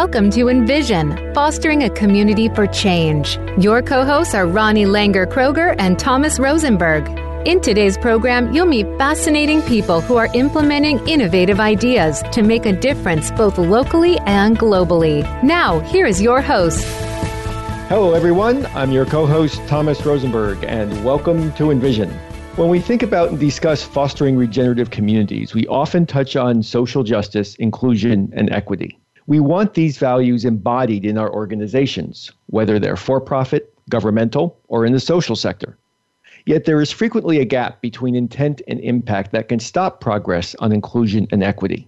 Welcome to Envision, fostering a community for change. Your co-hosts are Ronnie Langer-Kroger and Thomas Rosenberg. In today's program, you'll meet fascinating people who are implementing innovative ideas to make a difference both locally and globally. Now, here is your host. Hello, everyone. I'm your co-host, Thomas Rosenberg, and welcome to Envision. When we think about and discuss fostering regenerative communities, we often touch on social justice, inclusion, and equity. We want these values embodied in our organizations, whether they're for-profit, governmental, or in the social sector. Yet there is frequently a gap between intent and impact that can stop progress on inclusion and equity.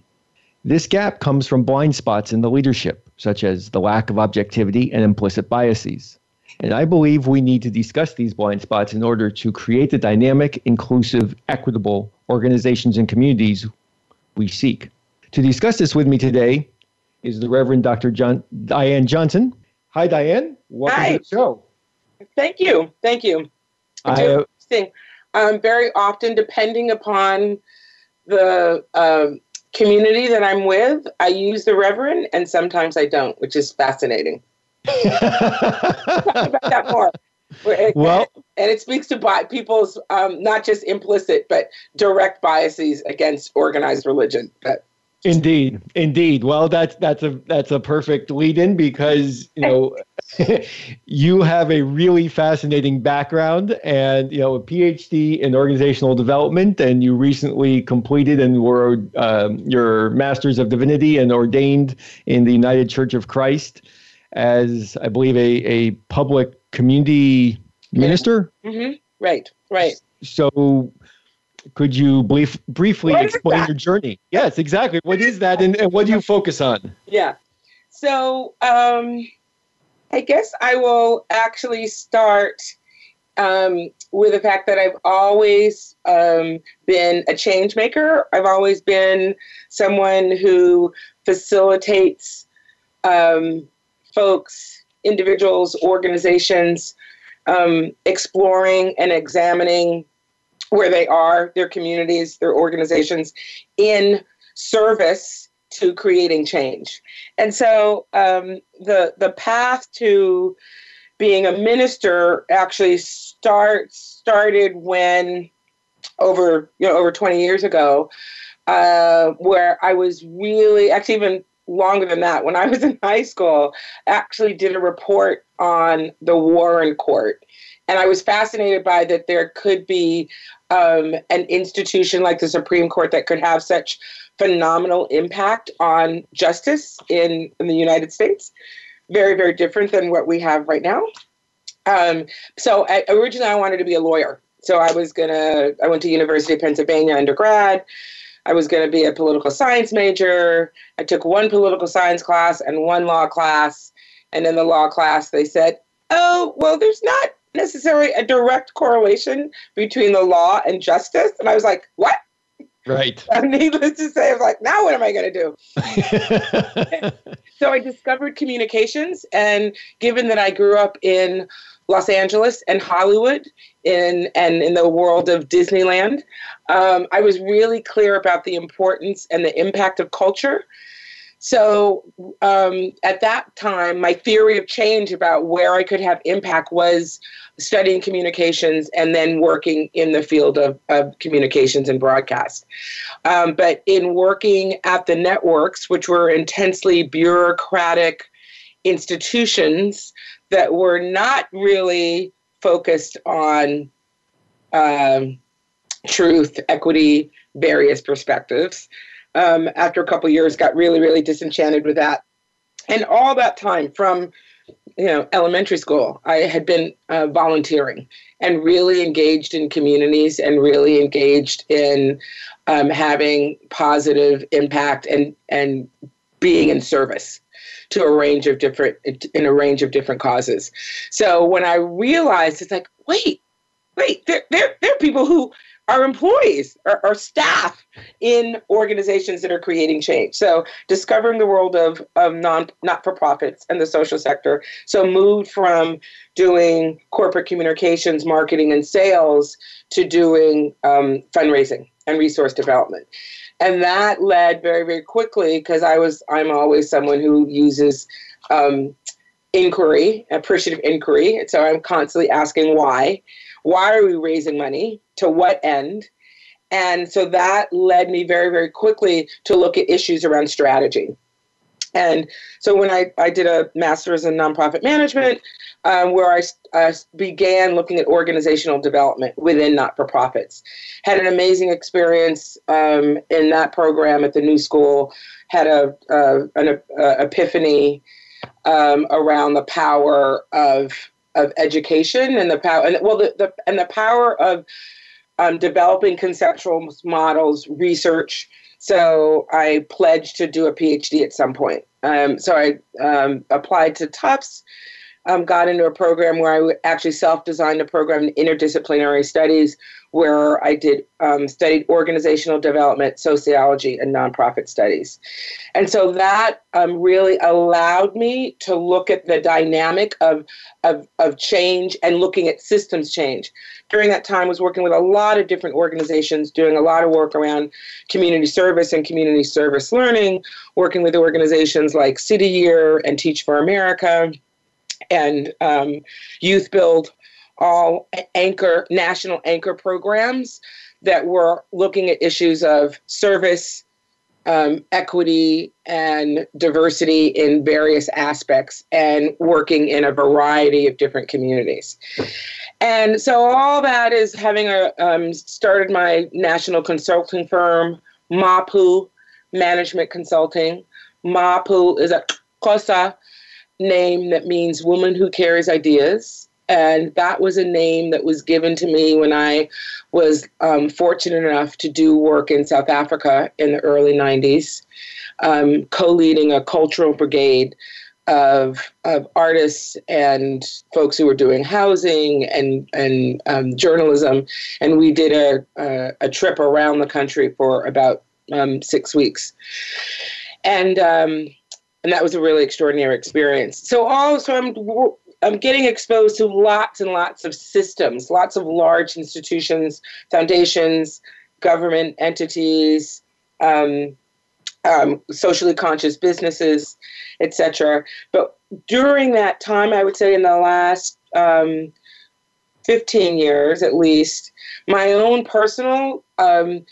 This gap comes from blind spots in the leadership, such as the lack of objectivity and implicit biases. And I believe we need to discuss these blind spots in order to create the dynamic, inclusive, equitable organizations and communities we seek. To discuss this with me today is the Reverend Dr. Diane Johnson. Hi, Diane. Welcome to the show. Thank you. Very often, depending upon the community that I'm with, I use the Reverend, and sometimes I don't, which is fascinating. Talk about that more. And it speaks to people's not just implicit, but direct biases against organized religion. Indeed. Well, that's a perfect lead-in because, you know, you have a really fascinating background and, you know, a PhD in organizational development, and you recently completed and were your Master's of Divinity and ordained in the United Church of Christ as, I believe, a public community minister. Mm-hmm. Right. So could you briefly explain your journey? Yes, exactly. What is that and what do you focus on? Yeah. So I guess I will actually start with the fact that I've always been a change maker. I've always been someone who facilitates folks, individuals, organizations, exploring and examining where they are, their communities, their organizations, in service to creating change. And so the path to being a minister actually started when over 20 years ago, where I was really actually even longer than that. When I was in high school, I actually did a report on the Warren Court. And I was fascinated by that there could be an institution like the Supreme Court that could have such phenomenal impact on justice in the United States. Very, very different than what we have right now. So originally I wanted to be a lawyer. So I went to University of Pennsylvania undergrad. I was going to be a political science major. I took one political science class and one law class. And in the law class, they said, oh, well, there's not necessarily a direct correlation between the law and justice. And I was like, what? Right. And needless to say, I was like, now what am I going to do? So I discovered communications, and given that I grew up in Los Angeles and Hollywood and in the world of Disneyland, I was really clear about the importance and the impact of culture. So at that time, my theory of change about where I could have impact was studying communications and then working in the field of communications and broadcast. But in working at the networks, which were intensely bureaucratic institutions that were not really focused on truth, equity, various perspectives, after a couple of years, got really, really disenchanted with that. And all that time from, elementary school, I had been volunteering and really engaged in communities and really engaged in having positive impact and being in service to a range of different causes. So when I realized, it's like, wait, there are people who are employees or staff in organizations that are creating change. So discovering the world of not-for-profits and the social sector. So moved from doing corporate communications, marketing, and sales to doing fundraising and resource development. And that led very, very quickly, because I'm always someone who uses inquiry, appreciative inquiry. And so I'm constantly asking why. Why are we raising money? To what end? And so that led me very, very quickly to look at issues around strategy. And so when I did a master's in nonprofit management, where I began looking at organizational development within not-for-profits. Had an amazing experience in that program at the New School, had an epiphany around the power of education and the power, and the power of developing conceptual models, research. So I pledged to do a PhD at some point. So I applied to Tufts, got into a program where I actually self-designed a program in interdisciplinary studies where I did studied organizational development, sociology, and nonprofit studies. And so that really allowed me to look at the dynamic of change and looking at systems change. During that time, I was working with a lot of different organizations, doing a lot of work around community service and community service learning, working with organizations like City Year and Teach for America, and Youth Build, all anchor, national anchor programs that were looking at issues of service, equity, and diversity in various aspects and working in a variety of different communities. And so all that is having started my national consulting firm, Mapu Management Consulting. Mapu is a Xhosa name that means woman who carries ideas. And that was a name that was given to me when I was fortunate enough to do work in South Africa in the early 90s, co-leading a cultural brigade of artists and folks who were doing housing and journalism. And we did a trip around the country for about 6 weeks. And that was a really extraordinary experience. So I'm getting exposed to lots and lots of systems, lots of large institutions, foundations, government entities, socially conscious businesses, et cetera. But during that time, I would say in the last 15 years at least, my own personal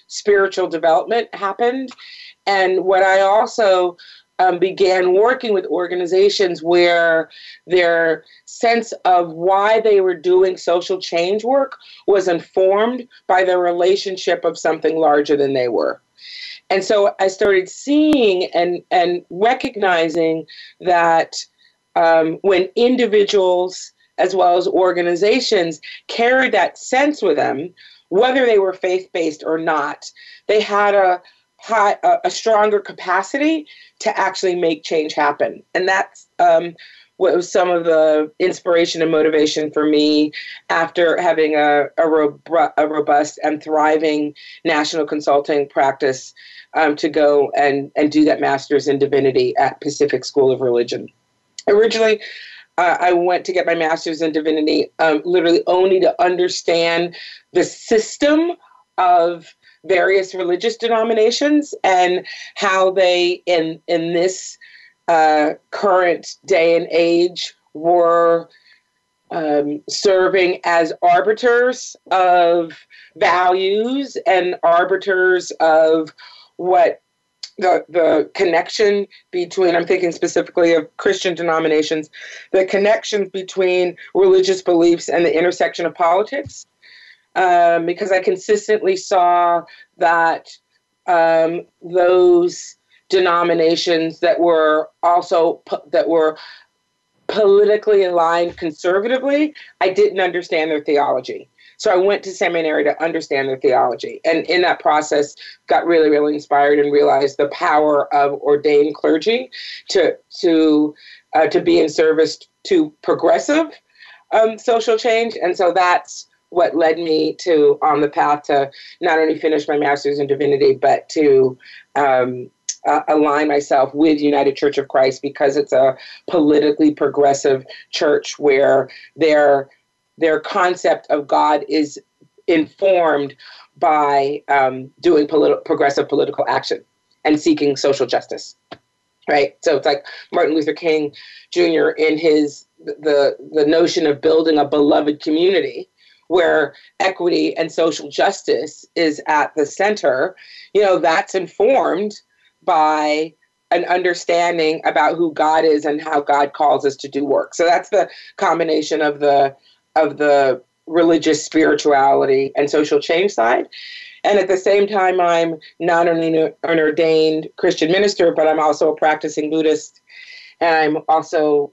spiritual development happened. And what I also began working with organizations where their sense of why they were doing social change work was informed by their relationship of something larger than they were. And so I started seeing and recognizing that when individuals as well as organizations carried that sense with them, whether they were faith-based or not, they had a stronger capacity to actually make change happen. And that's what was some of the inspiration and motivation for me after having a robust and thriving national consulting practice to go and do that master's in divinity at Pacific School of Religion. Originally, I went to get my master's in divinity literally only to understand the system of various religious denominations and how they, in this current day and age, were serving as arbiters of values and arbiters of what the connection between, I'm thinking specifically of Christian denominations, the connection between religious beliefs and the intersection of politics. Because I consistently saw that those denominations that were also that were politically aligned conservatively, I didn't understand their theology. So I went to seminary to understand their theology. And in that process, got really, really inspired and realized the power of ordained clergy to be in service to progressive social change. And so that's what led me to on the path to not only finish my master's in divinity, but to align myself with United Church of Christ, because it's a politically progressive church where their concept of God is informed by doing progressive political action and seeking social justice, right? So it's like Martin Luther King, Jr. in his the notion of building a beloved community where equity and social justice is at the center, you know, that's informed by an understanding about who God is and how God calls us to do work. So that's the combination of the religious spirituality and social change side. And at the same time, I'm not only an ordained Christian minister, but I'm also a practicing Buddhist. And I'm also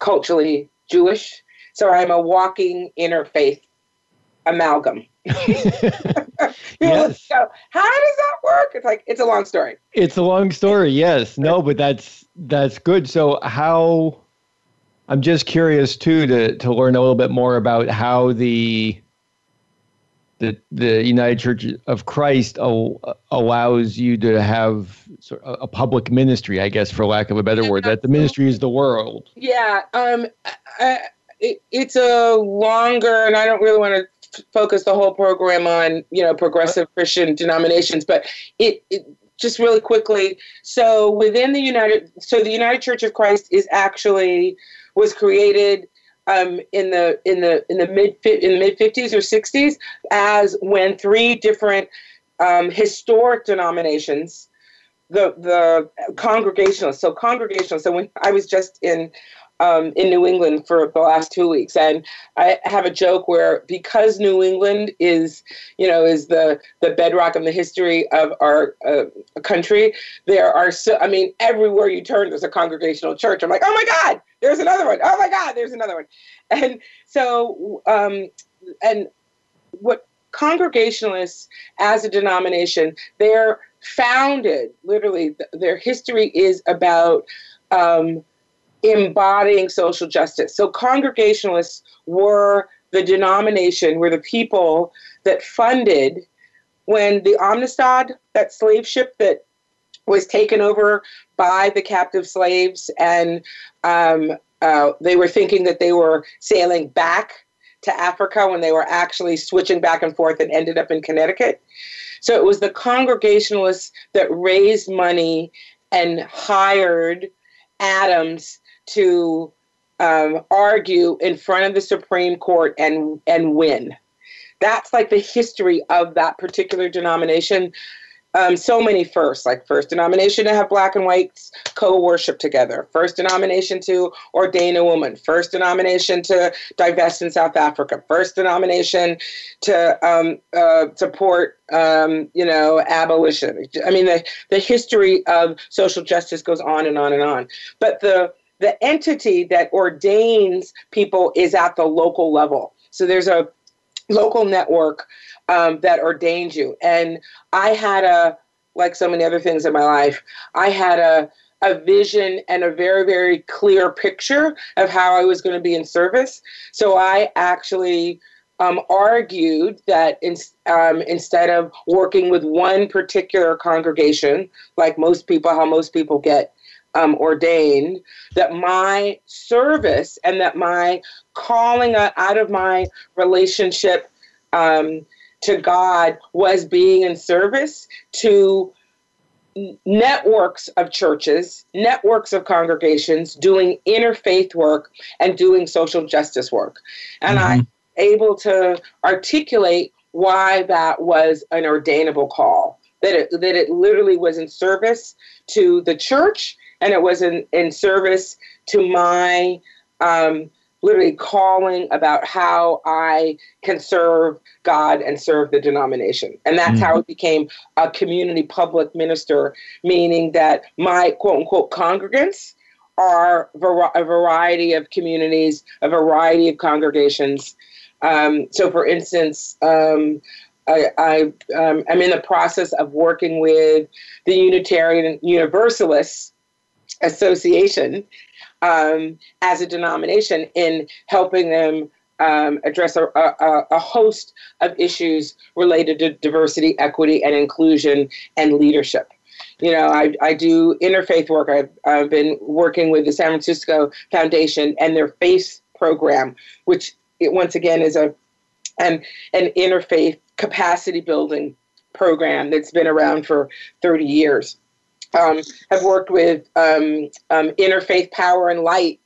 culturally Jewish. So I'm a walking interfaith amalgam. Yes. So how does that work? It's like, it's a long story. It's a long story. Yes. No, but that's good. So how, I'm just curious too, to learn a little bit more about how the United Church of Christ allows you to have sort of a public ministry, I guess, for lack of a better word, that the ministry is the world. Yeah. It's a longer, and I don't really want to focus the whole program on, you know, progressive Christian denominations, but it just really quickly. So within the United Church of Christ was created in the mid 50s or 60s, as when three different historic denominations, the Congregationalists. So Congregationalists. So when I was just in New England for the last 2 weeks. And I have a joke where, because New England is the bedrock and the history of our country, everywhere you turn, there's a Congregational church. I'm like, oh my God, there's another one. Oh my God, there's another one. And so, and what Congregationalists as a denomination, they're founded, literally, their history is about, embodying social justice. So Congregationalists were the denomination, were the people that funded when the Amistad, that slave ship that was taken over by the captive slaves, and they were thinking that they were sailing back to Africa when they were actually switching back and forth and ended up in Connecticut. So it was the Congregationalists that raised money and hired Adams to argue in front of the Supreme Court and win. That's like the history of that particular denomination. So many firsts, like first denomination to have black and whites co-worship together, first denomination to ordain a woman, first denomination to divest in South Africa, first denomination to support, abolition. I mean, the history of social justice goes on and on and on. But the entity that ordains people is at the local level. So there's a local network that ordained you. And I had like so many other things in my life, I had a vision and a very, very clear picture of how I was going to be in service. So I actually argued that instead of working with one particular congregation, like most people, how most people get ordained, that my service and that my calling out of my relationship to God was being in service to networks of churches, networks of congregations, doing interfaith work and doing social justice work. And I'm able to articulate why that was an ordainable call, that it literally was in service to the church. And it was in service to my literally calling about how I can serve God and serve the denomination. And that's how it became a community public minister, meaning that my quote unquote congregants are a variety of communities, a variety of congregations. So for instance, I am in the process of working with the Unitarian Universalists Association as a denomination in helping them address a host of issues related to diversity, equity, and inclusion and leadership. You know, I do interfaith work. I've been working with the San Francisco Foundation and their FACE program, which once again is a and an interfaith capacity building program that's been around for 30 years. I've worked with Interfaith Power and Light,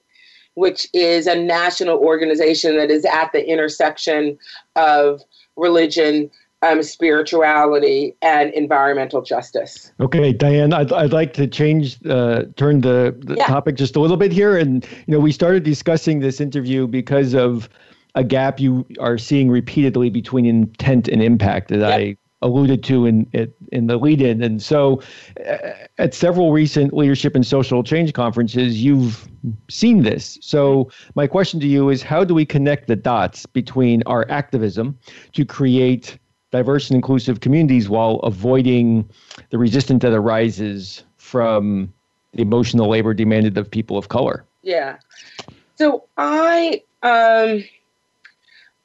which is a national organization that is at the intersection of religion, spirituality, and environmental justice. Okay, Diane, I'd like to turn the topic just a little bit here. And, you know, we started discussing this interview because of a gap you are seeing repeatedly between intent and impact that I alluded to in the lead-in. And so at several recent leadership and social change conferences, you've seen this. So my question to you is, how do we connect the dots between our activism to create diverse and inclusive communities while avoiding the resistance that arises from the emotional labor demanded of people of color? Yeah. So I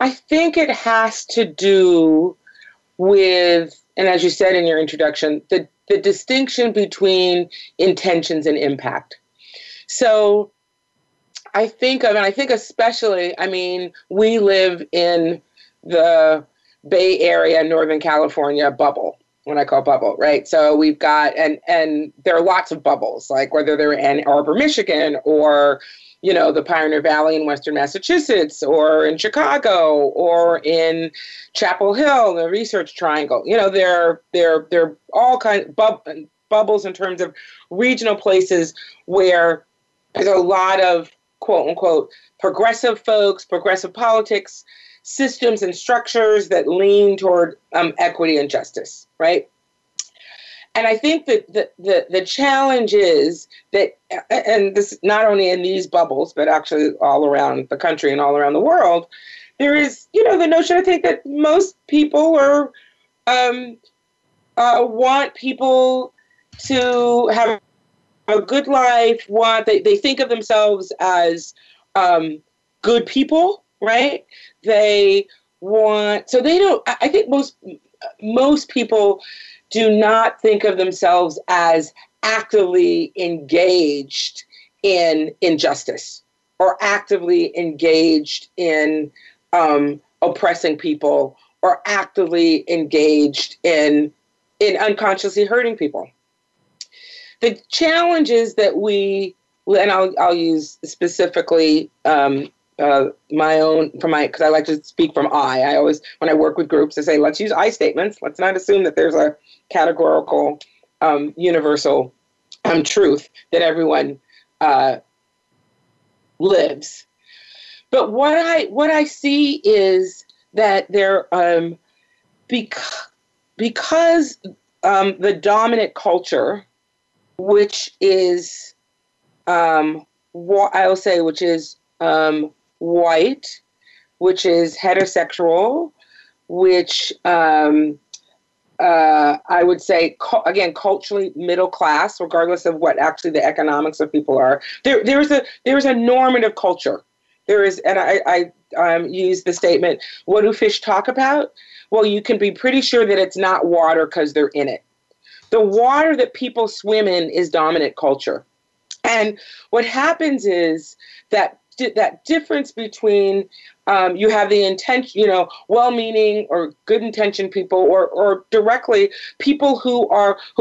think it has to do with, and as you said in your introduction, the distinction between intentions and impact. So I think especially, we live in the Bay Area, Northern California bubble, when I call bubble, right? So we've got, and there are lots of bubbles, like whether they're in Ann Arbor, Michigan, or, you know, the Pioneer Valley in Western Massachusetts, or in Chicago, or in Chapel Hill, the Research Triangle. You know, there are all kinds of bubbles in terms of regional places where there's a lot of, quote unquote, progressive folks, progressive politics, systems and structures that lean toward equity and justice, right? And I think that the challenge is that, and this not only in these bubbles, but actually all around the country and all around the world, there is, you know, the notion, I think, that most people are want people to have a good life. They think of themselves as good people. Right? They want, so they don't, I think most people do not think of themselves as actively engaged in injustice or actively engaged in oppressing people or actively engaged in unconsciously hurting people. The challenge is that we, and I'll use specifically because I like to speak from I. I always, when I work with groups, I say, let's use I statements. Let's not assume that there's a categorical, universal truth that everyone lives. But what I see is that there, because the dominant culture, which is, what I'll say, which is white, which is heterosexual, which I would say, again, culturally middle class, regardless of what actually the economics of people are. There is a normative culture. There is, and I use the statement, what do fish talk about? Well, you can be pretty sure that it's not water because they're in it. The water that people swim in is dominant culture. And what happens is that difference between you have the intention, you know, well-meaning or good intention people, or directly people who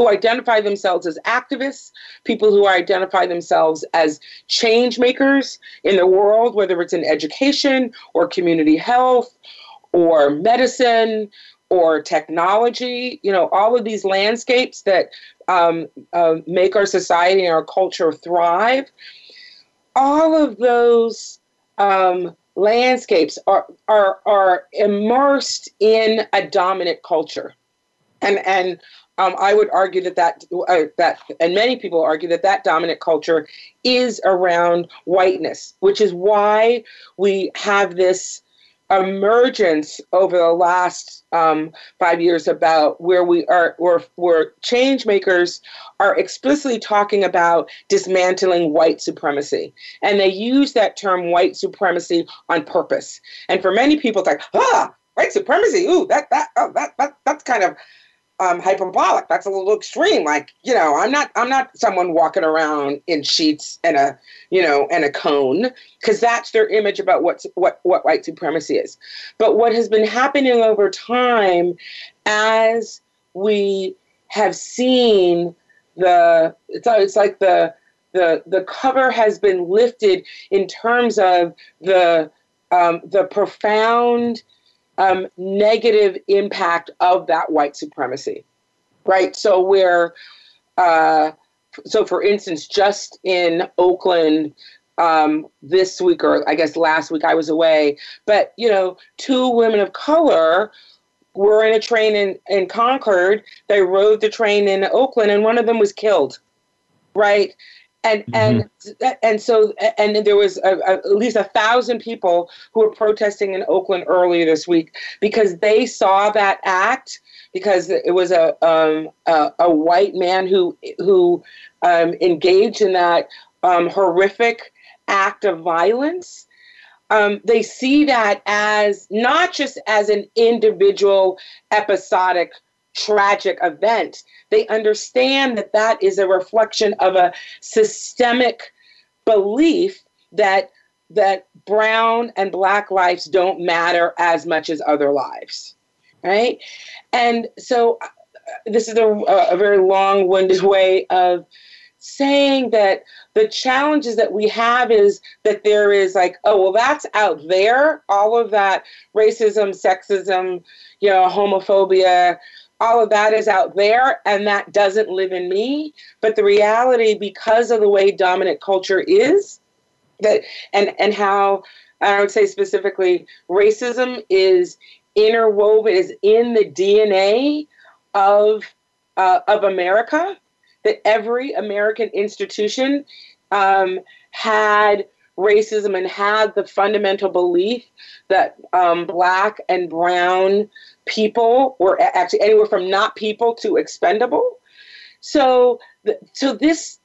identify themselves as activists, people who identify themselves as change makers in the world, whether it's in education or community health or medicine or technology, you know, all of these landscapes that make our society and our culture thrive. All of those landscapes are immersed in a dominant culture, and I would argue that and many people argue that dominant culture is around whiteness, which is why we have this emergence over the last 5 years about where where change makers are explicitly talking about dismantling white supremacy. And they use that term white supremacy on purpose. And for many people, it's like, white supremacy, ooh, that's kind of hyperbolic. That's a little extreme. Like, you know, I'm not someone walking around in sheets and a cone, because that's their image about what white supremacy is. But what has been happening over time, as we have seen it's like the cover has been lifted in terms of the profound negative impact of that white supremacy, right? So for instance, just in Oakland this week, or I guess last week, I was away, but, you know, 2 women of color were in a train in Concord. They rode the train in Oakland, and one of them was killed, right? And mm-hmm. and there was at least 1,000 people who were protesting in Oakland earlier this week because they saw that act, because it was a white man who engaged in that horrific act of violence. They see that as not just as an individual episodic tragic event. They understand that that is a reflection of a systemic belief that brown and black lives don't matter as much as other lives, right? And so this is a very long-winded way of saying that the challenges that we have is that there is like, oh, well, that's out there. All of that racism, sexism, you know, homophobia, all of that is out there, and that doesn't live in me. But the reality, because of the way dominant culture is, that and how, I would say specifically, racism is interwoven, is in the DNA of America, that every American institution had racism and had the fundamental belief that black and brown people were actually anywhere from not people to expendable. So this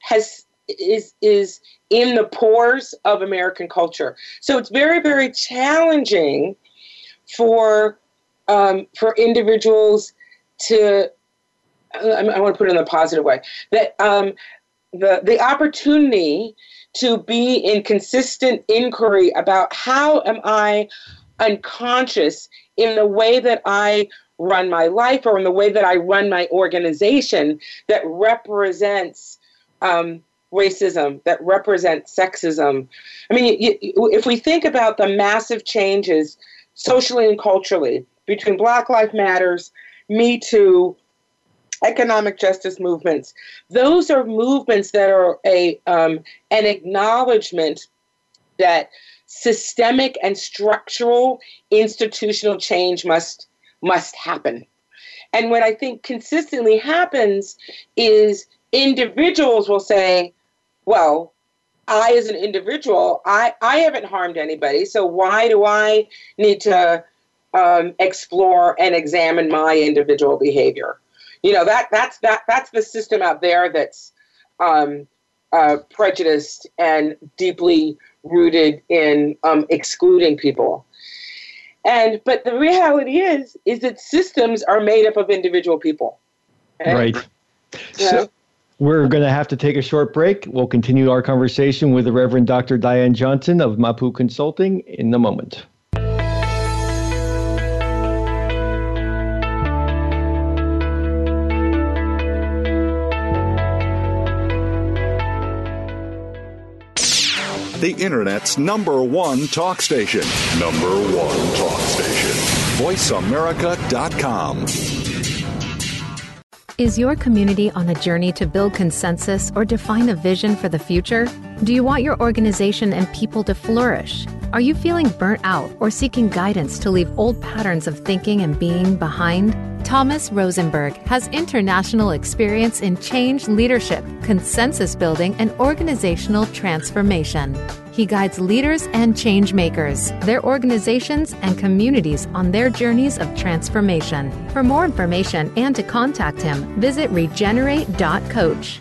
is in the pores of American culture. So it's very, very challenging for individuals to, I want to put it in a positive way, that the opportunity to be in consistent inquiry about how am I unconscious in the way that I run my life or in the way that I run my organization that represents racism, that represents sexism. I mean, if we think about the massive changes socially and culturally between Black Lives Matters, Me Too, economic justice movements, those are movements that are an acknowledgement that systemic and structural institutional change must happen. And what I think consistently happens is individuals will say, well, I as an individual, I haven't harmed anybody, so why do I need to explore and examine my individual behavior? You know, that's the system out there that's prejudiced and deeply rooted in excluding people. But the reality is that systems are made up of individual people. Okay? Right. So we're going to have to take a short break. We'll continue our conversation with the Reverend Dr. Diane Johnson of Mapu Consulting in a moment. The Internet's #1 talk station. #1 talk station. VoiceAmerica.com. Is your community on a journey to build consensus or define a vision for the future? Do you want your organization and people to flourish? Are you feeling burnt out or seeking guidance to leave old patterns of thinking and being behind? Thomas Rosenberg has international experience in change leadership, consensus building, and organizational transformation. He guides leaders and change makers, their organizations, and communities on their journeys of transformation. For more information and to contact him, visit regenerate.coach.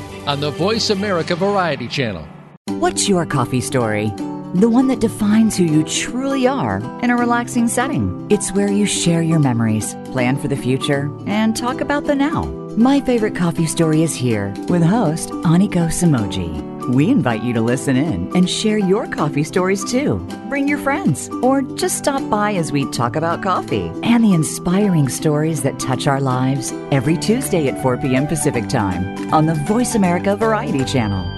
on the Voice America Variety Channel. What's your coffee story? The one that defines who you truly are in a relaxing setting. It's where you share your memories, plan for the future, and talk about the now. My Favorite Coffee Story is here with host Aniko Samoji. We invite you to listen in and share your coffee stories too. Bring your friends or just stop by as we talk about coffee and the inspiring stories that touch our lives every Tuesday at 4 p.m. Pacific Time on the Voice America Variety Channel.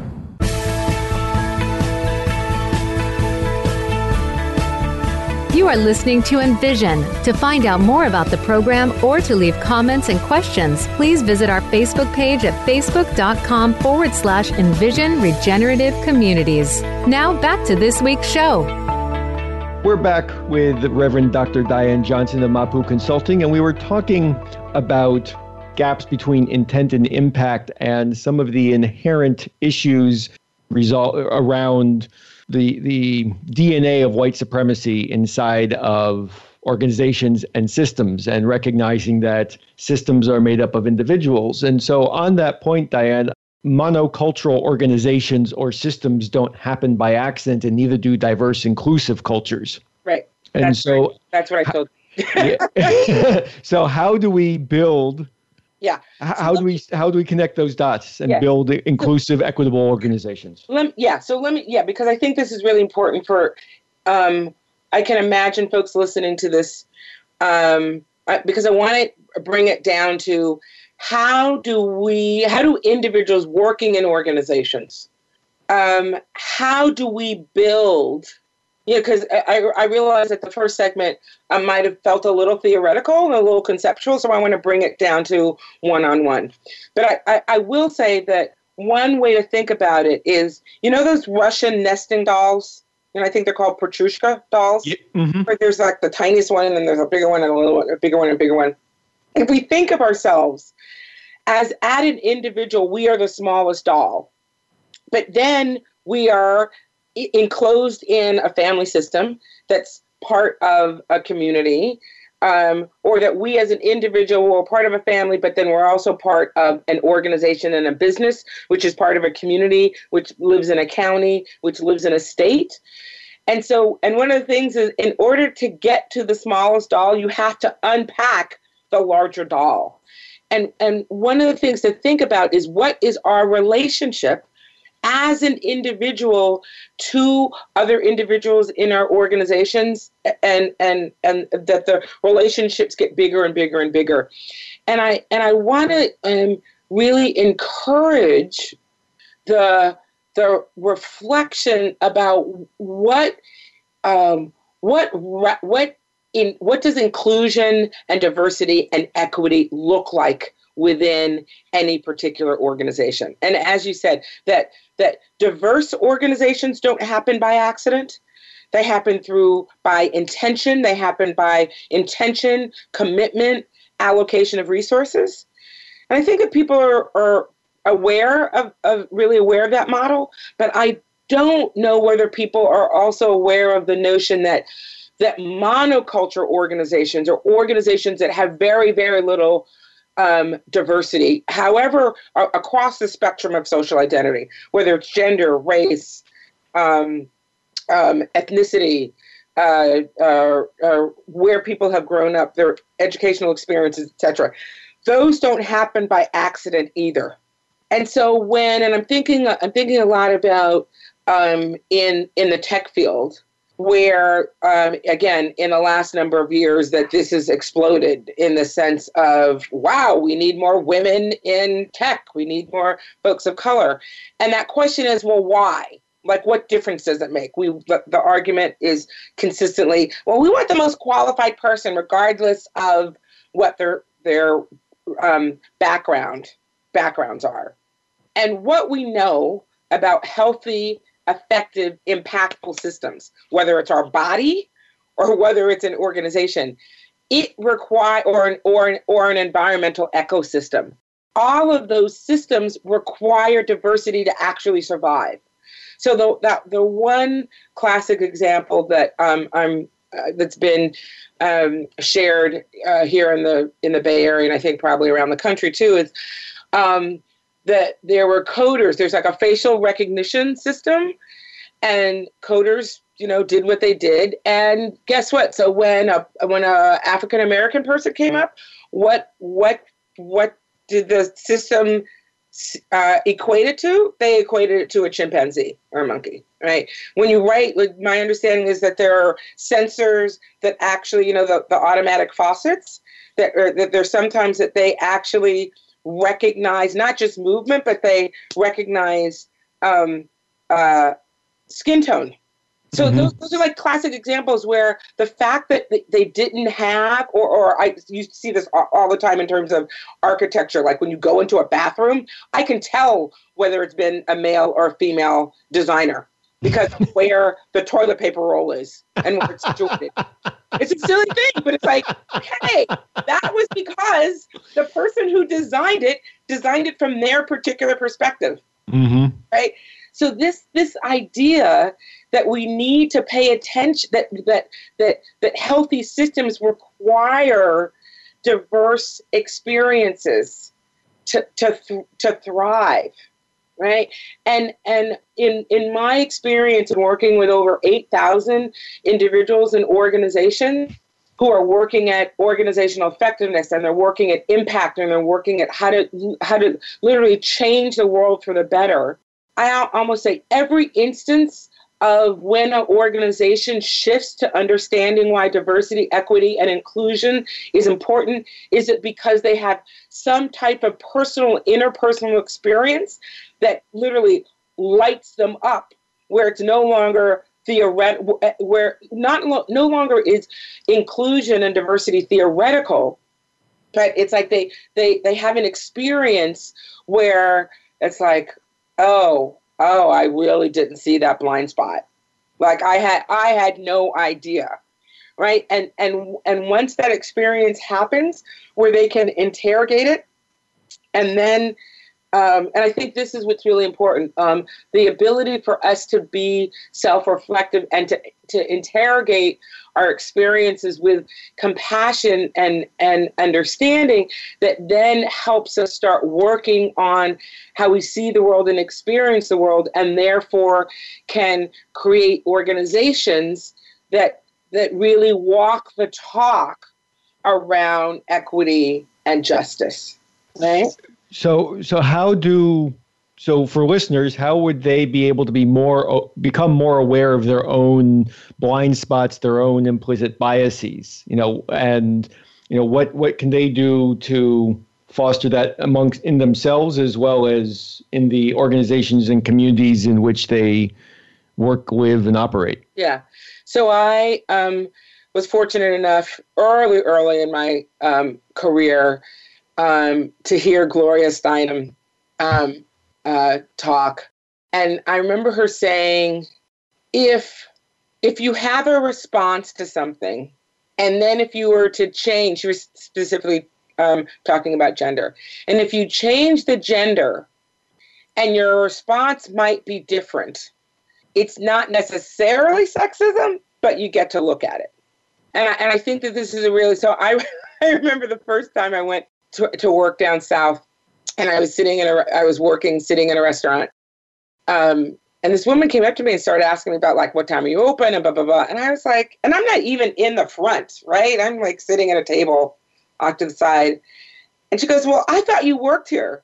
You are listening to Envision. To find out more about the program or to leave comments and questions, please visit our Facebook page at facebook.com/Envision Regenerative Communities. Now back to this week's show. We're back with Reverend Dr. Diane Johnson of Mapu Consulting, and we were talking about gaps between intent and impact and some of the inherent issues around the DNA of white supremacy inside of organizations and systems, and recognizing that systems are made up of individuals. And so on that point, Diane, monocultural organizations or systems don't happen by accident, and neither do diverse, inclusive cultures. Right. And that's so right. That's what I told you. So how do we build? Yeah. How do we connect those dots and build inclusive, equitable organizations? Because I think this is really important for, I can imagine folks listening to this, because I want to bring it down to how do individuals working in organizations, how do we build? Yeah, because I realized that the first segment I might have felt a little theoretical and a little conceptual, so I want to bring it down to one-on-one. But I will say that one way to think about it is, you know those Russian nesting dolls? And I think they're called Petrushka dolls? Yeah. Mm-hmm. Where there's like the tiniest one, and then there's a bigger one, and a little one, a bigger one, and a bigger one. If we think of ourselves as at an individual, we are the smallest doll. But then we are enclosed in a family system that's part of a community, or that we as an individual are part of a family, but then we're also part of an organization and a business, which is part of a community, which lives in a county, which lives in a state. And so, and one of the things is, in order to get to the smallest doll, you have to unpack the larger doll. And one of the things to think about is, what is our relationship as an individual to other individuals in our organizations, and that the relationships get bigger and bigger and bigger. And I want to really encourage the reflection about what does inclusion and diversity and equity look like within any particular organization. And as you said, that diverse organizations don't happen by accident. They happen by intention, commitment, allocation of resources. And I think that people are really aware of that model, but I don't know whether people are also aware of the notion that monoculture organizations, or organizations that have very, very little diversity, however, across the spectrum of social identity, whether it's gender, race, ethnicity, where people have grown up, their educational experiences, etc. Those don't happen by accident either. And so when, and I'm thinking a lot about in the tech field, where, again, in the last number of years that this has exploded in the sense of, wow, we need more women in tech. We need more folks of color. And that question is, well, why? Like, what difference does it make? The argument is consistently, well, we want the most qualified person regardless of what their backgrounds are. And what we know about healthy, effective, impactful systems, whether it's our body or whether it's an organization, it requires or an environmental ecosystem. All of those systems require diversity to actually survive. So the one classic example that that's been shared here in the Bay Area, and I think probably around the country too, is that there were coders. There's like a facial recognition system, and coders, did what they did. And guess what? So when a African American person came up, what did the system equate it to? They equated it to a chimpanzee or a monkey, right? When you write, my understanding is that there are sensors that actually, the automatic faucets that there's sometimes that they actually recognize not just movement, but they recognize skin tone. So mm-hmm. those are like classic examples where the fact that they didn't have, you see this all the time in terms of architecture, like when you go into a bathroom, I can tell whether it's been a male or a female designer because of where the toilet paper roll is and where it's situated. It's a silly thing, but it's like, hey, that was because the person who designed it from their particular perspective, mm-hmm. right? So this idea that we need to pay attention, that healthy systems require diverse experiences to thrive, right? And in my experience in working with over 8,000 individuals and organizations who are working at organizational effectiveness, and they're working at impact, and they're working at how to literally change the world for the better, I almost say every instance of when an organization shifts to understanding why diversity, equity, and inclusion is important, is it because they have some type of interpersonal experience that literally lights them up, where it's no longer theoretical, where no longer is inclusion and diversity theoretical, but it's like they have an experience where it's like, oh, I really didn't see that blind spot. Like I had no idea, right? And once that experience happens, where they can interrogate it, and then, and I think this is what's really important: the ability for us to be self-reflective and to interrogate our experiences with compassion and understanding that then helps us start working on how we see the world and experience the world, and therefore can create organizations that really walk the talk around equity and justice. Right? So for listeners, how would they be able to become more aware of their own blind spots, their own implicit biases, and what can they do to foster that amongst in themselves as well as in the organizations and communities in which they work, live, and operate? Yeah. So I was fortunate enough early in my career to hear Gloria Steinem talk. And I remember her saying, if you have a response to something, and then if you were to change, she was specifically talking about gender. And if you change the gender and your response might be different, it's not necessarily sexism, but you get to look at it. And I think that this is I remember the first time I went to work down south. And I was sitting in a restaurant. And this woman came up to me and started asking me about, like, what time are you open and blah, blah, blah. And I was like, and I'm not even in the front, right? I'm like sitting at a table off to the side. And she goes, well, I thought you worked here.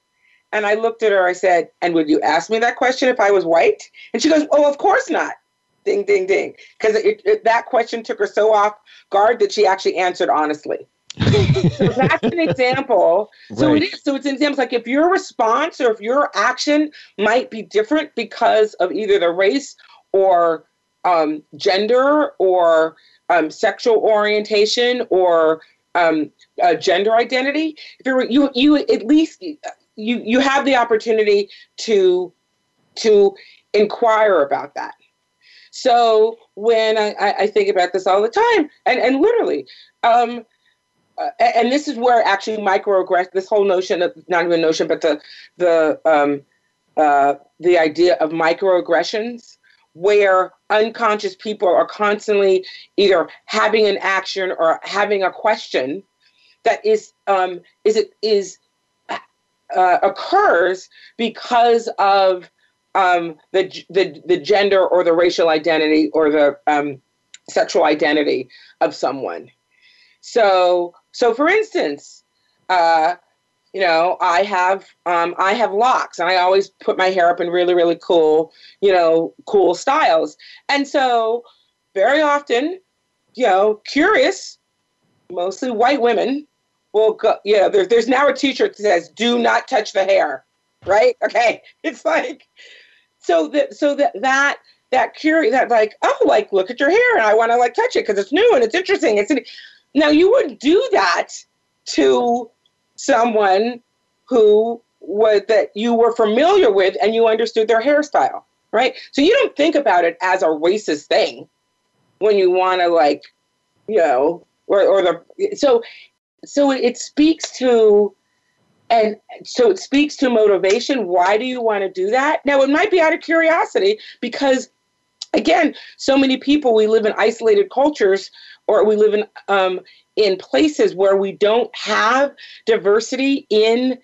And I looked at her, I said, and would you ask me that question if I was white? And she goes, oh, of course not. Ding, ding, ding. Because that question took her so off guard that she actually answered honestly. So that's an example. Right. So it is. So it's an example. Like if your response or if your action might be different because of either the race or gender or sexual orientation or gender identity, if you're, you at least you have the opportunity to inquire about that. So when I think about this all the time, and literally, and this is where actually microaggression, this whole notion of, not even notion, but the idea of microaggressions, where unconscious people are constantly either having an action or having a question that occurs because of the gender or the racial identity or the sexual identity of someone. So for instance, I have locks, and I always put my hair up in really, really cool, cool styles. And so very often, curious, mostly white women will go, there's now a t-shirt that says, do not touch the hair. Right. Okay. It's like, look at your hair, and I want to touch it because it's new and it's interesting. Now you wouldn't do that to someone that you were familiar with and you understood their hairstyle, right? So you don't think about it as a racist thing when you want to it speaks to motivation. Why do you want to do that? Now, it might be out of curiosity because, again, so many people, we live in isolated cultures, or we live in places where we don't have diversity in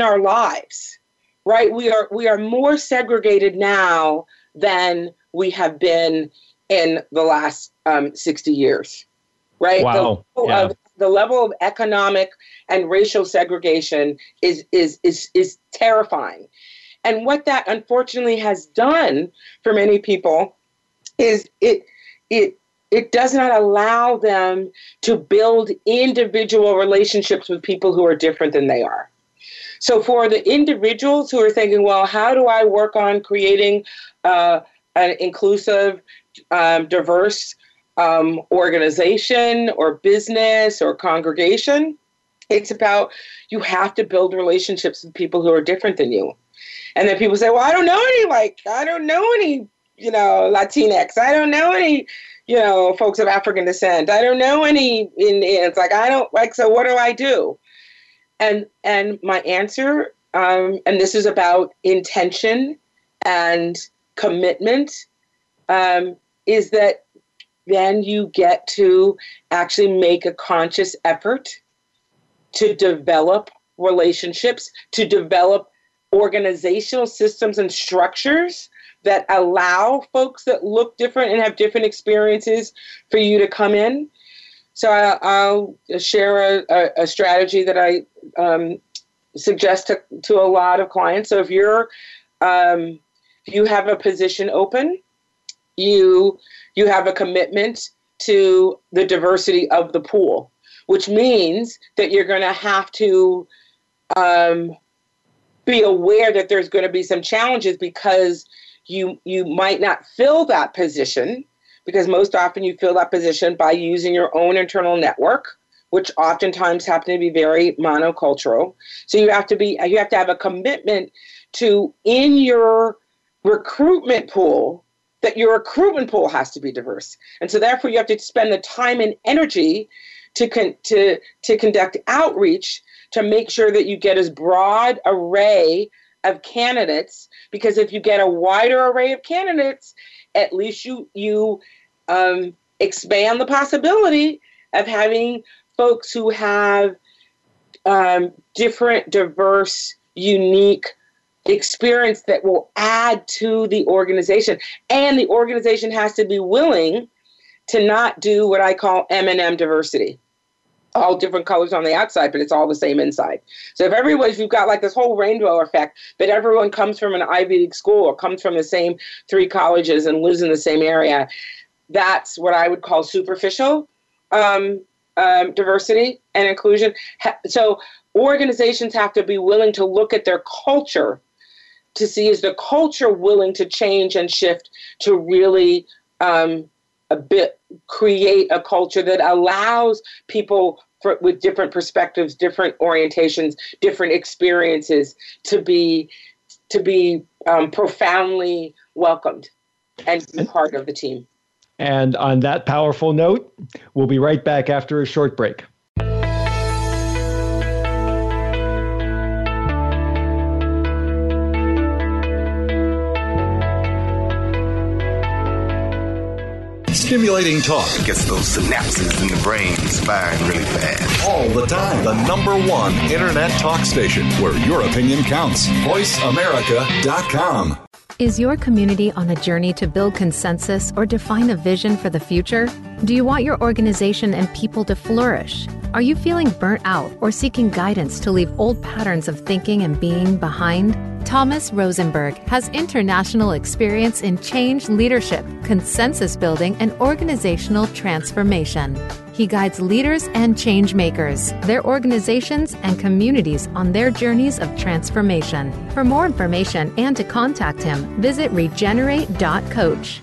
our lives, right? We are more segregated now than we have been in the last 60 years, right? Wow. The level of economic and racial segregation is terrifying. And what that unfortunately has done for many people is it does not allow them to build individual relationships with people who are different than they are. So for the individuals who are thinking, well, how do I work on creating an inclusive, diverse organization or business or congregation? It's about, you have to build relationships with people who are different than you. And then people say, well, I don't know any, Latinx. I don't know any, folks of African descent. I don't know any Indians. So what do I do? And my answer, and this is about intention and commitment, is that then you get to actually make a conscious effort to develop relationships, to develop organizational systems and structures that allow folks that look different and have different experiences for you to come in. So I'll share a strategy that I suggest to a lot of clients. So if you have a position open, you have a commitment to the diversity of the pool, which means that you're going to have to be aware that there's going to be some challenges because you might not fill that position, because most often you fill that position by using your own internal network, which oftentimes happen to be very monocultural. So you have to have a commitment to, in your recruitment pool, that your recruitment pool has to be diverse. And so therefore you have to spend the time and energy to conduct outreach to make sure that you get as broad array of candidates, because if you get a wider array of candidates, at least you expand the possibility of having folks who have different, diverse, unique experience that will add to the organization. And the organization has to be willing to not do what I call M&M diversity, all different colors on the outside, but it's all the same inside. So if everyone's, you've got like this whole rainbow effect, but everyone comes from an Ivy League school or comes from the same three colleges and lives in the same area. That's what I would call superficial diversity and inclusion. So organizations have to be willing to look at their culture to see, is the culture willing to change and shift to really create a culture that allows people with different perspectives, different orientations, different experiences to be profoundly welcomed and be part of the team. And on that powerful note, we'll be right back after a short break. Stimulating talk gets those synapses in the brain firing really fast. All the time. The number one internet talk station where your opinion counts. VoiceAmerica.com. Is your community on a journey to build consensus or define a vision for the future? Do you want your organization and people to flourish? Are you feeling burnt out or seeking guidance to leave old patterns of thinking and being behind? Thomas Rosenberg has international experience in change leadership, consensus building, and organizational transformation. He guides leaders and change makers, their organizations, and communities on their journeys of transformation. For more information and to contact him, visit regenerate.coach.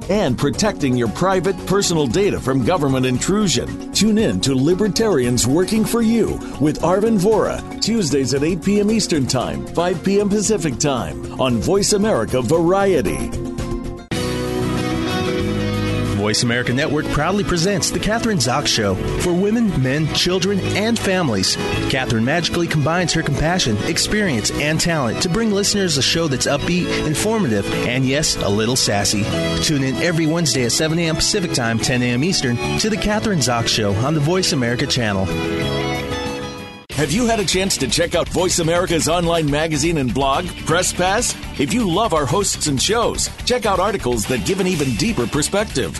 and protecting your private personal data from government intrusion. Tune in to Libertarians Working for You with Arvin Vora, Tuesdays at 8 p.m. Eastern Time, 5 p.m. Pacific Time on Voice America Variety. Voice America Network proudly presents The Catherine Zox Show for women, men, children, and families. Catherine magically combines her compassion, experience, and talent to bring listeners a show that's upbeat, informative, and yes, a little sassy. Tune in every Wednesday at 7 a.m. Pacific Time, 10 a.m. Eastern to The Catherine Zox Show on the Voice America channel. Have you had a chance to check out Voice America's online magazine and blog, Press Pass? If you love our hosts and shows, check out articles that give an even deeper perspective.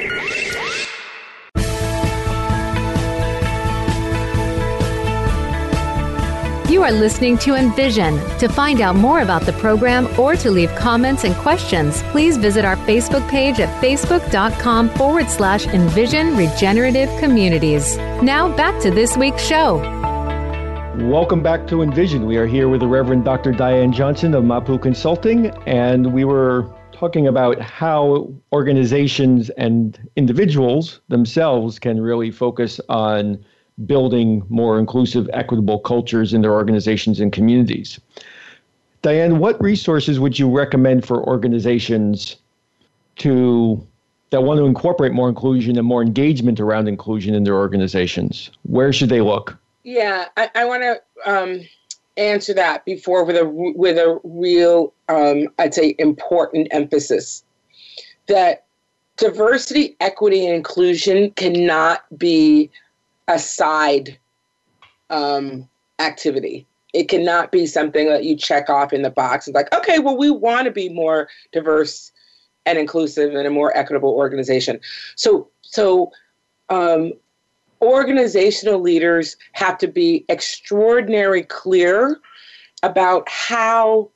You are listening to Envision. To find out more about the program or to leave comments and questions, please visit our Facebook page at facebook.com/Envision Regenerative Communities. Now back to this week's show. Welcome back to Envision. We are here with the Reverend Dr. Diane Johnson of Mapu Consulting, and we were talking about how organizations and individuals themselves can really focus on building more inclusive, equitable cultures in their organizations and communities. Diane, what resources would you recommend for organizations that want to incorporate more inclusion and more engagement around inclusion in their organizations? Where should they look? Yeah, I want to answer that before with a real, I'd say, important emphasis that diversity, equity, and inclusion cannot be a side activity. It cannot be something that you check off in the box. It's like, okay, well, we want to be more diverse and inclusive and a more equitable organization. So organizational leaders have to be extraordinarily clear about how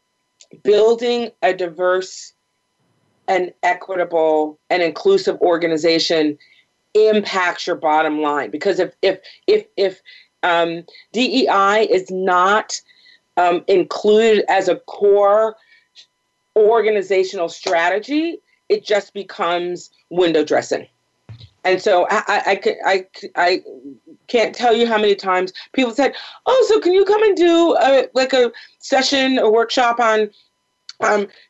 building a diverse and equitable and inclusive organization impacts your bottom line. Because if DEI is not included as a core organizational strategy, it just becomes window dressing. And so I can't tell you how many times people said, "Oh, so can you come and do a session, a workshop on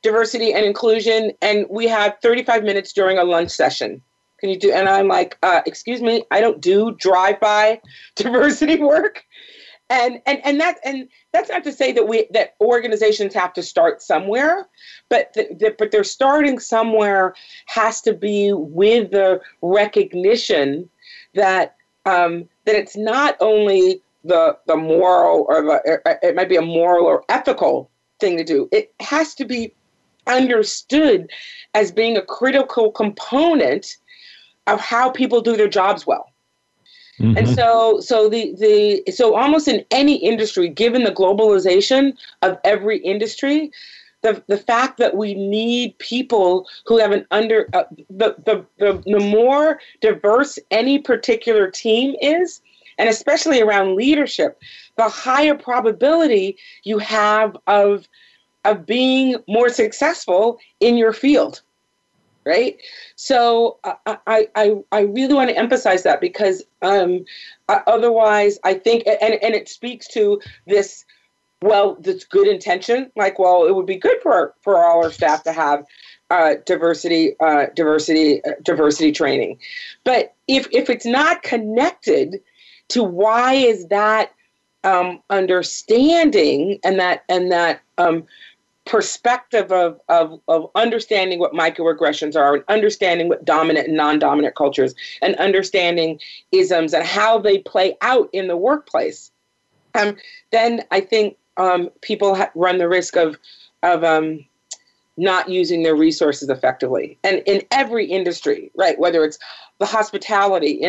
diversity and inclusion?" And we have 35 minutes during a lunch session. Can you do? And I'm like, "Excuse me, I don't do drive-by diversity work." And that's not to say that that organizations have to start somewhere, but their starting somewhere has to be with the recognition that that it's not only the moral or it might be a moral or ethical thing to do. It has to be understood as being a critical component of how people do their jobs well. Mm-hmm. And so almost in any industry, given the globalization of every industry, the fact that we need people who have the more diverse any particular team is, and especially around leadership, the higher probability you have of being more successful in your field. Right. So I really want to emphasize that, because otherwise I think and it speaks to this good intention, like, well, it would be good for all our staff to have diversity training. But if it's not connected to why is that understanding and that perspective of understanding what microaggressions are, and understanding what dominant and non-dominant cultures, and understanding isms and how they play out in the workplace, then I think people run the risk of not using their resources effectively. And in every industry, right, whether it's the hospitality,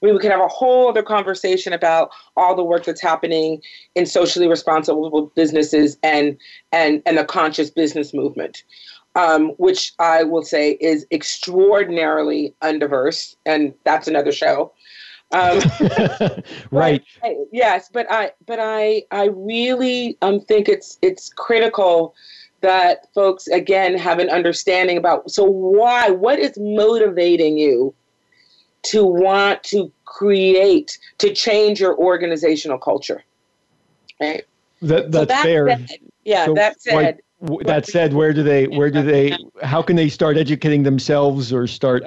we could have a whole other conversation about all the work that's happening in socially responsible businesses and the conscious business movement, which I will say is extraordinarily undiverse, and that's another show. Right. But I really think it's critical that folks, again, have an understanding about, so why, what is motivating you to want to create, to change your organizational culture, right? That's fair. That said, where do they, how can they start educating themselves or start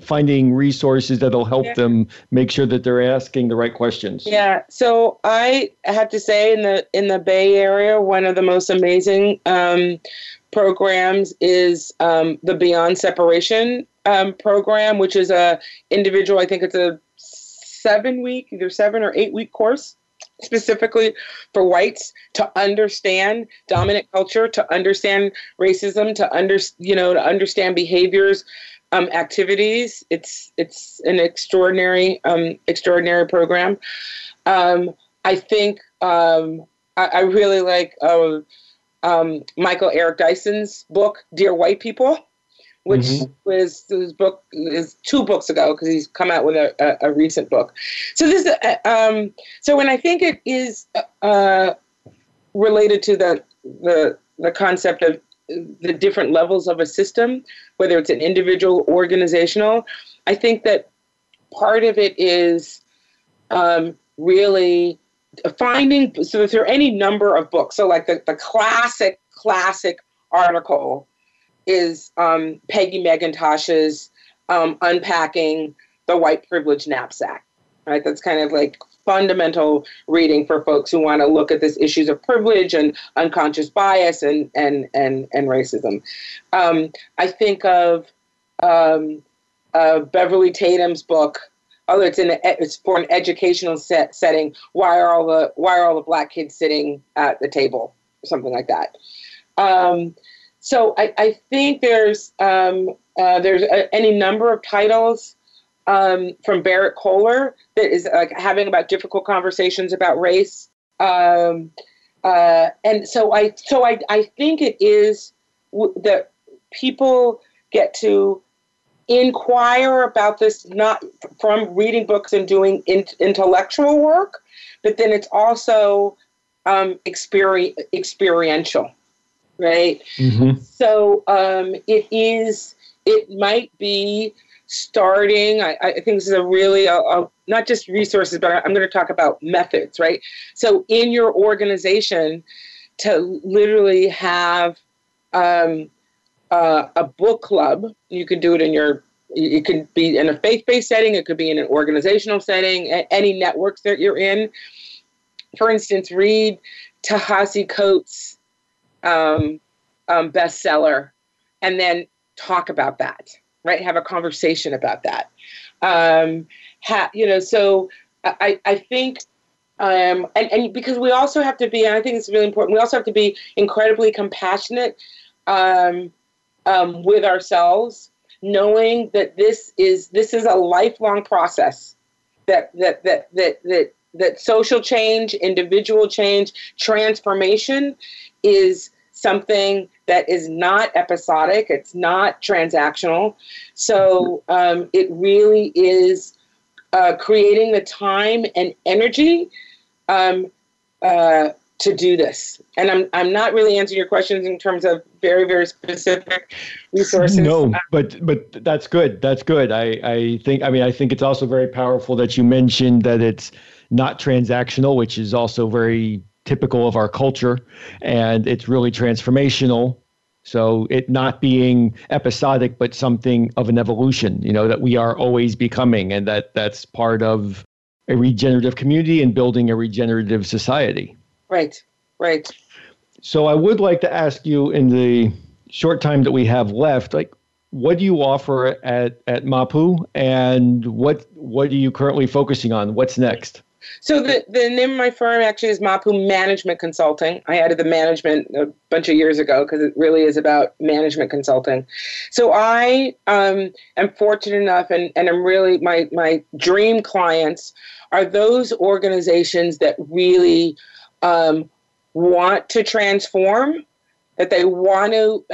finding resources that'll help them make sure that they're asking the right questions? Yeah. So I have to say, in the Bay Area, one of the most amazing programs is the Beyond Separation program, which is a individual, I think it's a 7-week, either 7 or 8-week course, specifically for whites, to understand dominant culture, to understand racism, to understand behaviors, activities. It's an extraordinary program. I think I really like Michael Eric Dyson's book, Dear White People, which was his book is 2 books ago, because he's come out with a recent book. So this, when I think it is related to the concept of the different levels of a system, whether it's an individual, organizational, I think that part of it is really finding. So there are any number of books. So like the classic article is Peggy McIntosh's Unpacking the White Privilege Knapsack, right? That's kind of like fundamental reading for folks who want to look at these issues of privilege and unconscious bias and racism. I think of Beverly Tatum's book, although it's for an educational setting, Why are all the black kids sitting at the table? Something like that. So I think there's any number of titles from Barrett Kohler that is like having about difficult conversations about race, and so I think it is that people get to inquire about this, not from reading books and doing intellectual work, but then it's also experiential, right? Mm-hmm. So it might be starting, I think this is a really, not just resources, but I'm going to talk about methods, right? So in your organization, to literally have a book club, you can do it it could be in a faith-based setting, it could be in an organizational setting, any networks that you're in. For instance, read Ta-Nehisi Coates' bestseller and then talk about that, right? Have a conversation about that. So I think, and because we also have to be, and I think it's really important, we also have to be incredibly compassionate with ourselves, knowing that this is a lifelong process, that social change, individual change, transformation is something that is not episodic. It's not transactional. So it really is creating the time and energy to do this. And I'm not really answering your questions in terms of very, very specific resources. No, but that's good. That's good. I think it's also very powerful that you mentioned that it's not transactional, which is also very typical of our culture, and it's really transformational. So it not being episodic, but something of an evolution, that we are always becoming, and that's part of a regenerative community and building a regenerative society. Right, right. So I would like to ask you, in the short time that we have left, like, what do you offer at Mapu, and what are you currently focusing on? What's next? So the name of my firm actually is Mapu Management Consulting. I added the management a bunch of years ago because it really is about management consulting. So I am fortunate enough, and I'm really, my dream clients are those organizations that really want to transform, that they want to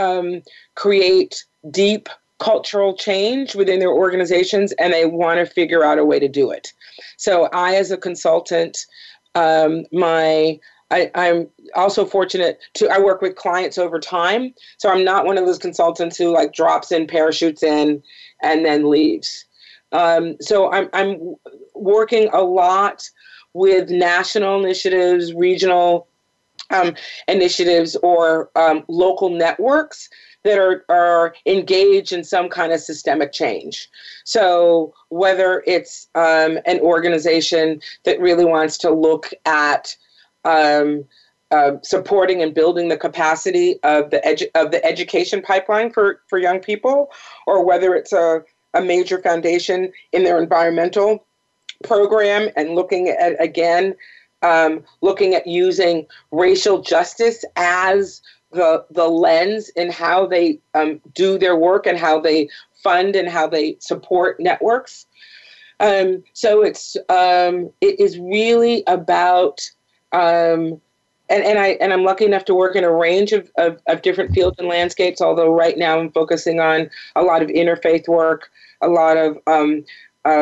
create deep cultural change within their organizations, and they want to figure out a way to do it. So I, as a consultant, I'm also fortunate to, I work with clients over time. So I'm not one of those consultants who like drops in, parachutes in, and then leaves. So I'm working a lot with national initiatives, regional initiatives, or local networks that are engaged in some kind of systemic change. So whether it's an organization that really wants to look at supporting and building the capacity of the education pipeline for young people, or whether it's a major foundation in their environmental program and looking at, again, using racial justice as the lens in how they do their work and how they fund and how they support networks. So it is really about, and I'm lucky enough to work in a range of different fields and landscapes, although right now I'm focusing on a lot of interfaith work, a lot of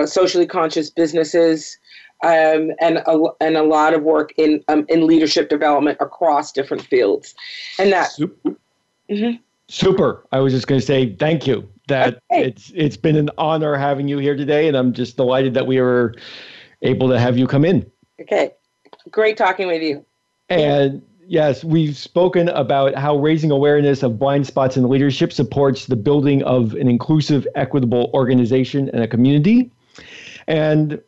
socially conscious businesses, and a lot of work in leadership development across different fields, and that. Super. Mm-hmm. Super. I was just going to say thank you. It's been an honor having you here today, and I'm just delighted that we were able to have you come in. Okay, great talking with you. And yes, we've spoken about how raising awareness of blind spots in leadership supports the building of an inclusive, equitable organization and a community. And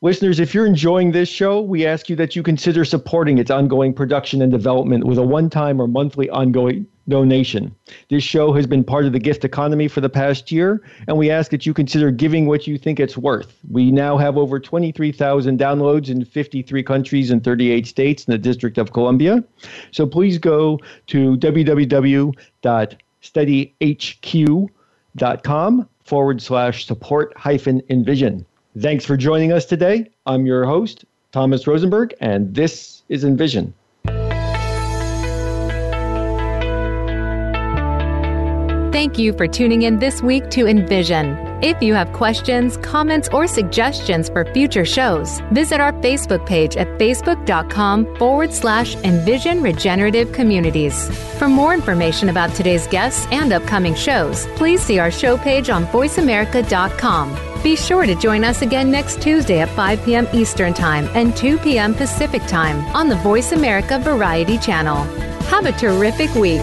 listeners, if you're enjoying this show, we ask you that you consider supporting its ongoing production and development with a one-time or monthly ongoing donation. This show has been part of the gift economy for the past year, and we ask that you consider giving what you think it's worth. We now have over 23,000 downloads in 53 countries and 38 states in the District of Columbia. So please go to www.steadyhq.com/support-envision. Thanks for joining us today. I'm your host, Thomas Rosenberg, and this is Envision. Thank you for tuning in this week to Envision. If you have questions, comments, or suggestions for future shows, visit our Facebook page at facebook.com/Envision Regenerative Communities. For more information about today's guests and upcoming shows, please see our show page on voiceamerica.com. Be sure to join us again next Tuesday at 5 p.m. Eastern Time and 2 p.m. Pacific Time on the Voice America Variety Channel. Have a terrific week.